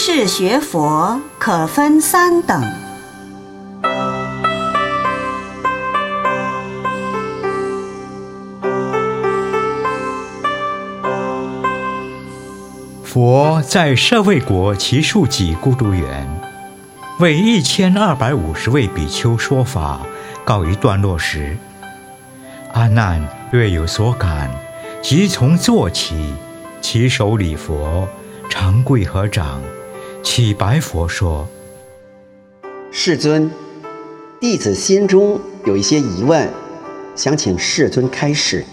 世学佛可分三等，佛在舍卫国祇树给孤独园为1250位比丘说法告一段落时，阿难略有所感，即从坐起，起手礼佛，长跪合掌，起白佛说：“世尊，弟子心中有一些疑问，想请世尊开示。”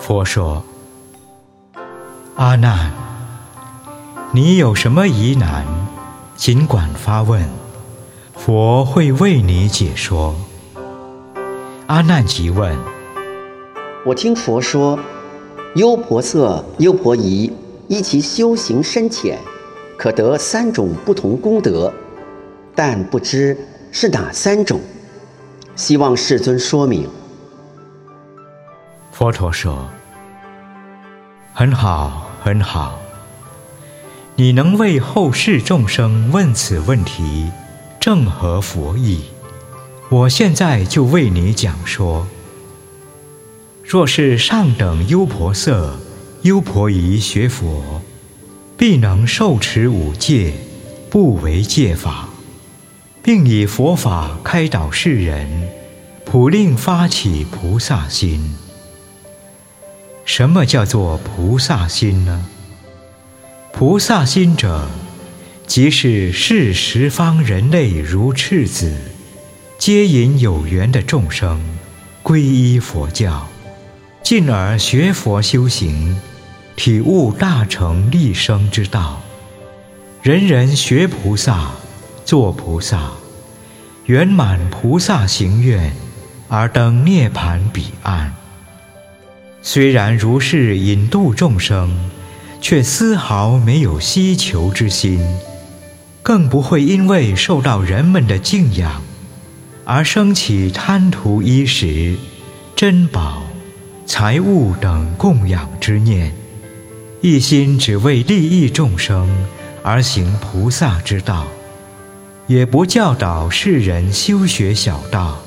佛说：“阿难，你有什么疑难，尽管发问，佛会为你解说。”阿难即问：“我听佛说，优婆塞、优婆夷依其修行深浅，可得三种不同功德，但不知是哪三种，希望世尊说明。”佛陀说：“很好，很好。你能为后世众生问此问题，正合佛意。我现在就为你讲说，若是上等优婆塞、优婆夷学佛，必能受持五戒，不违戒法，并以佛法开导世人，普令发起菩萨心。什么叫做菩萨心呢？菩萨心者，即是是十方人类如赤子，皆引有缘的众生皈依佛教，进而学佛修行，体悟大乘立生之道。人人学菩萨，做菩萨，圆满菩萨行愿，而登涅槃彼岸。虽然如是引渡众生，却丝毫没有希求之心，更不会因为受到人们的敬仰而生起贪图衣食、珍宝、财物等供养之念，一心只为利益众生而行菩萨之道，也不教导世人修学小道。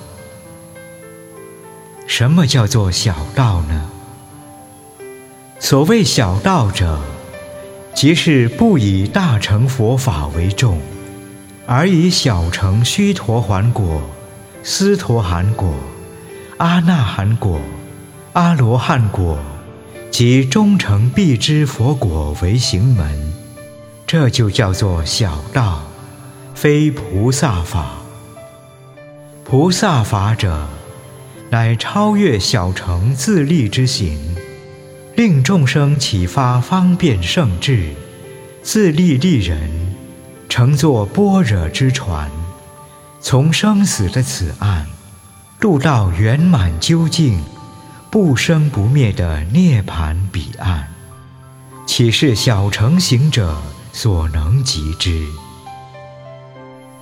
什么叫做小道呢？所谓小道者，即是不以大乘佛法为重，而以小乘须陀洹果、斯陀含果、阿那含果、阿罗汉果及中乘必知佛果为行门，这就叫做小道，非菩萨法。菩萨法者，乃超越小乘自利之行，令众生启发方便圣智，自利利人，乘坐般若之船，从生死的此岸渡到圆满究竟、不生不灭的涅槃彼岸，岂是小乘行者所能及之？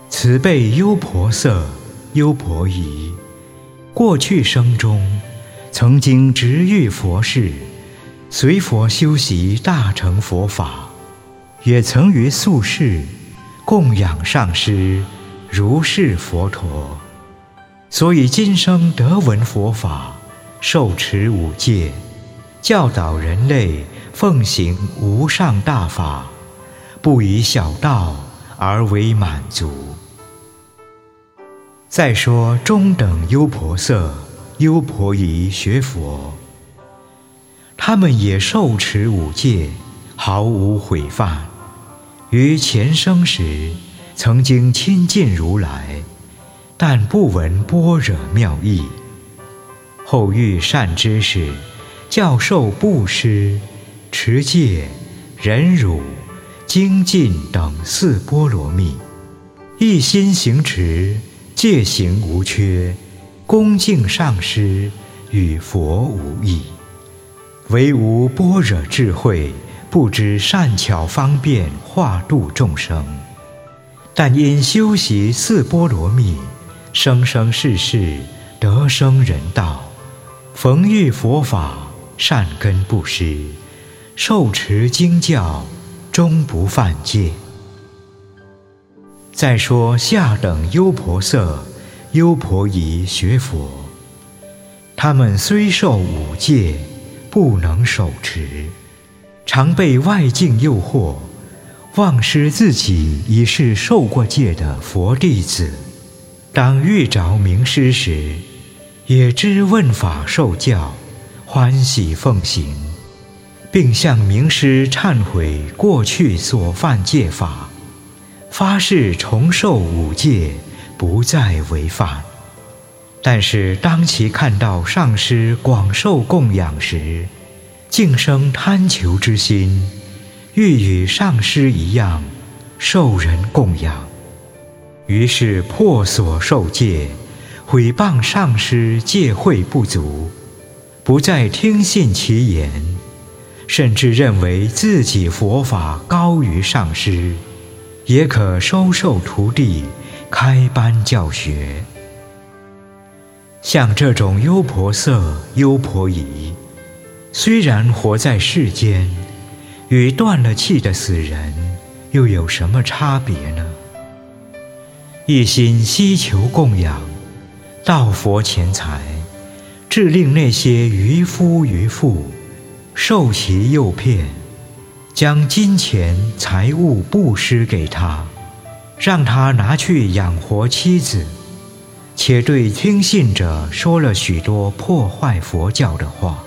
此辈优婆塞、优婆夷过去生中曾经值遇佛事，随佛修习大乘佛法，也曾于宿世供养上师如是佛陀，所以今生得闻佛法，受持五戒，教导人类奉行无上大法，不以小道而为满足。再说中等优婆塞、优婆夷学佛，他们也受持五戒，毫无毁犯，于前生时曾经亲近如来，但不闻般若妙义，后遇善知识，教授布施、持戒、忍辱、精进等四波罗蜜，一心行持，戒行无缺，恭敬上师，与佛无异，唯无般若智慧，不知善巧方便化度众生，但因修习四波罗蜜，生生世世得生人道，逢遇佛法善根布施，受持经教，终不犯戒。再说下等优婆塞、优婆夷学佛，他们虽受五戒，不能守持，常被外境诱惑，忘失自己已是受过戒的佛弟子。当遇着名师时，也知问法受教，欢喜奉行，并向名师忏悔过去所犯戒法，发誓重受五戒，不再违犯。但是当其看到上师广受供养时，竟生贪求之心，欲与上师一样受人供养，于是破所受戒，毁谤上师戒慧不足，不再听信其言，甚至认为自己佛法高于上师，也可收受徒弟，开班教学。像这种优婆塞、优婆夷，虽然活在世间，与断了气的死人又有什么差别呢？一心希求供养、道佛钱财，致令那些渔夫渔妇受其诱骗，将金钱财物布施给他，让他拿去养活妻子，且对听信者说了许多破坏佛教的话，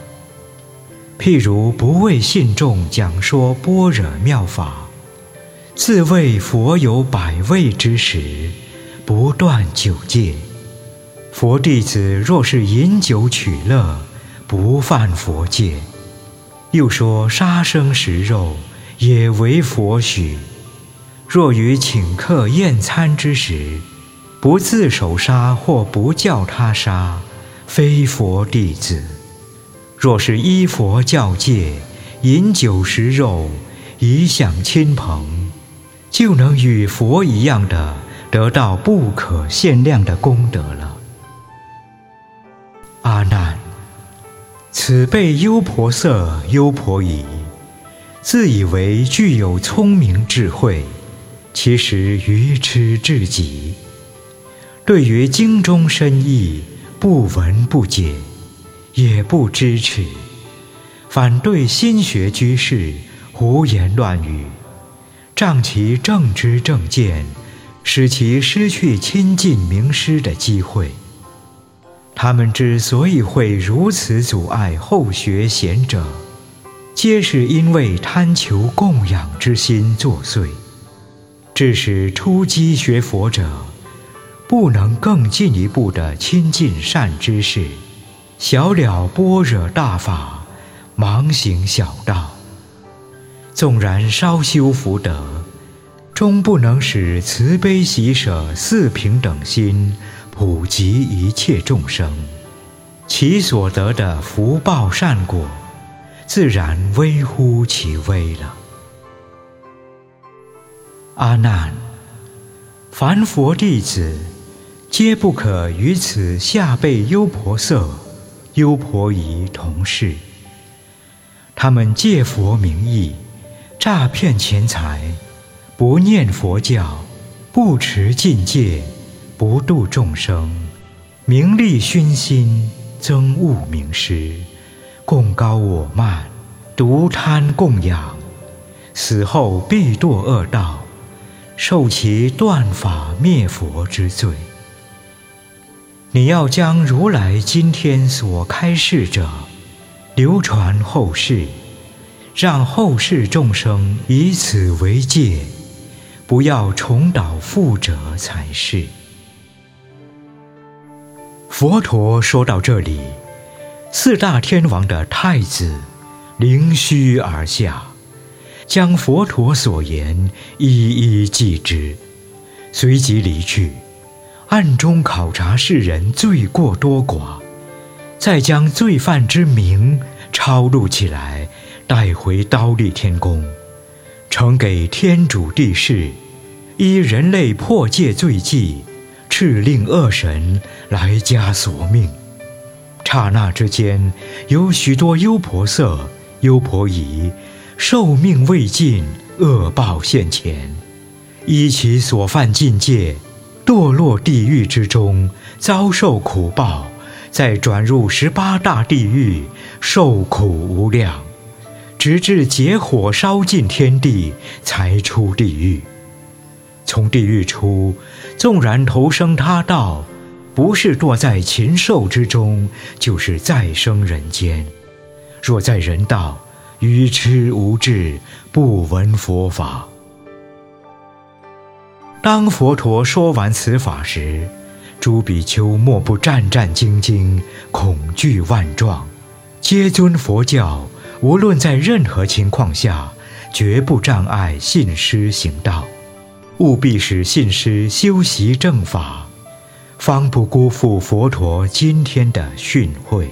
譬如不为信众讲说般若妙法，自谓佛有百味之食，不断酒戒。佛弟子若是饮酒取乐，不犯佛戒。又说杀生食肉也为佛许，若于请客宴餐之时，不自手杀或不叫他杀，非佛弟子。若是依佛教戒，饮酒食肉，以享亲朋，就能与佛一样的得到不可限量的功德了。阿难，此辈优婆塞、优婆夷，自以为具有聪明智慧，其实愚痴至极，对于经中深意不闻不解，也不知耻，反对心学居士胡言乱语，障其正知正见，使其失去亲近名师的机会。他们之所以会如此阻碍后学贤者，皆是因为贪求供养之心作祟，致使初机学佛者不能更进一步的亲近善知识，晓了般若大法，盲行小道。纵然稍修福德，终不能使慈悲喜舍四平等心普及一切众生，其所得的福报善果，自然微乎其微了。阿难，凡佛弟子，皆不可与此下辈优婆塞、优婆夷同事。他们借佛名义，诈骗钱财，不念佛教，不持禁戒，不度众生，名利熏心，憎恶名师，共高我慢，独贪供养，死后必堕恶道，受其断法灭佛之罪。你要将如来今天所开示者流传后世，让后世众生以此为戒，不要重蹈覆辙才是。佛陀说到这里，四大天王的太子凌虚而下，将佛陀所言一一记之，随即离去，暗中考察世人罪过多寡，再将罪犯之名抄录起来，带回忉利天宫，呈给天主帝释，依人类破戒罪迹，敕令恶神来加索命。刹那之间，有许多优婆塞、优婆夷寿命未尽，恶报现前，依其所犯境界，堕落地狱之中，遭受苦报，再转入18大地狱，受苦无量，直至结火烧尽天地，才出地狱。从地狱出，纵然投生他道，不是堕在禽兽之中，就是再生人间。若在人道，愚痴无智，不闻佛法。当佛陀说完此法时，诸比丘莫不战战兢兢，恐惧万状，皆尊佛教，无论在任何情况下，绝不障碍信师行道，务必使信师修习正法，方不辜负佛陀今天的训诲。